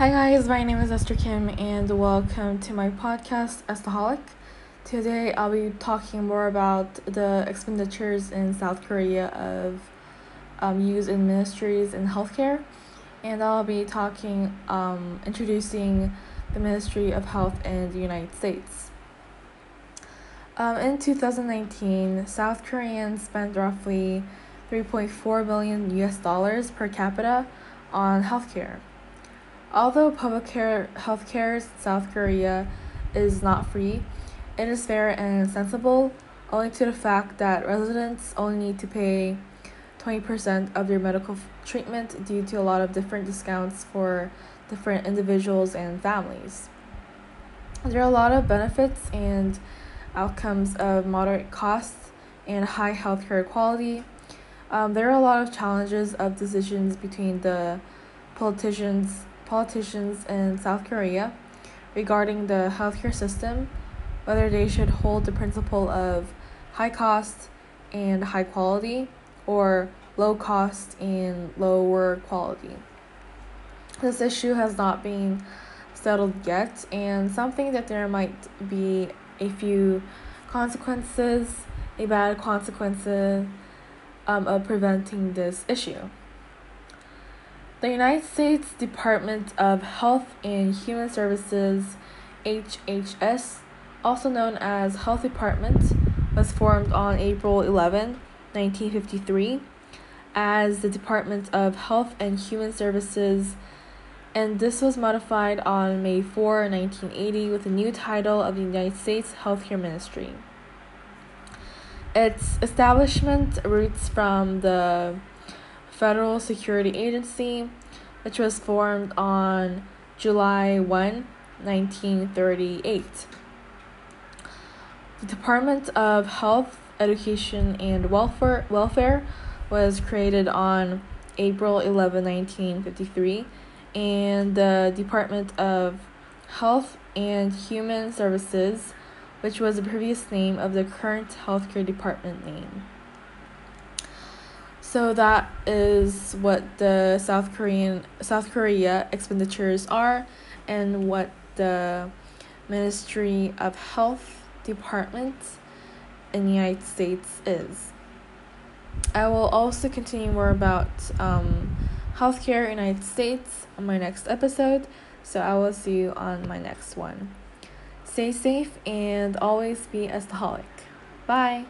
Hi guys, my name is Esther Kim and welcome to my podcast, Astaholic. Today I'll be talking more about the expenditures in South Korea of use in ministries and healthcare. And I'll be talking, introducing the Ministry of Health in the United States. In 2019, South Koreans spent roughly $3.4 billion per capita on healthcare. Although public healthcare in South Korea is not free, it is fair and sensible, owing to the fact that residents only need to pay 20% of their medical treatment due to a lot of different discounts for different individuals and families. There are a lot of benefits and outcomes of moderate costs and high healthcare quality. There are a lot of challenges of decisions between the politicians in South Korea regarding the healthcare system, whether they should hold the principle of high cost and high quality or low cost and lower quality. This issue has not been settled yet, and something that there might be a few consequences, a bad consequence of preventing this issue. The United States Department of Health and Human Services, HHS, also known as Health Department, was formed on April 11, 1953, as the Department of Health and Human Services, and this was modified on May 4, 1980, with the new title of the United States Healthcare Ministry. Its establishment roots from the Federal Security Agency, which was formed on July 1, 1938. The Department of Health, Education, and Welfare was created on April 11, 1953, and the Department of Health and Human Services, which was the previous name of the current Healthcare Department name. So that is what the South Korea expenditures are, and what the Ministry of Health Department in the United States is. I will also continue more about healthcare in the United States on my next episode, so I will see you on my next one. Stay safe and always be Astaholic. Bye!